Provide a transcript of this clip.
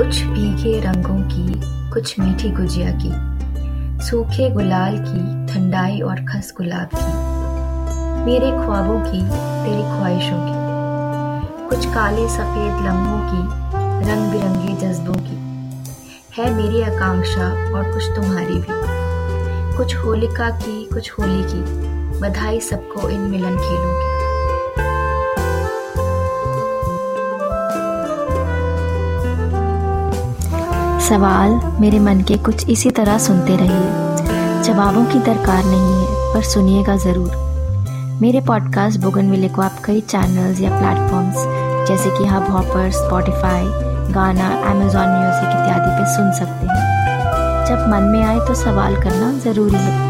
कुछ भीगे रंगों की, कुछ मीठी गुजिया की, सूखे गुलाल की, ठंडाई और खस गुलाब की, मेरे ख्वाबों की, तेरी ख्वाहिशों की, कुछ काले सफ़ेद लम्हों की, रंग बिरंगे जज्बों की, है मेरी आकांक्षा और कुछ तुम्हारी भी, कुछ होलिका की, कुछ होली की, बधाई सबको इन मिलन खेलों की। सवाल मेरे मन के कुछ इसी तरह सुनते रहिए, जवाबों की दरकार नहीं है पर सुनिएगा ज़रूर। मेरे पॉडकास्ट बुगनविले को आप कई चैनल्स या प्लेटफॉर्म्स जैसे कि Hubhopper, Spotify, Gaana, Amazon music इत्यादि पे सुन सकते हैं। जब मन में आए तो सवाल करना ज़रूरी है।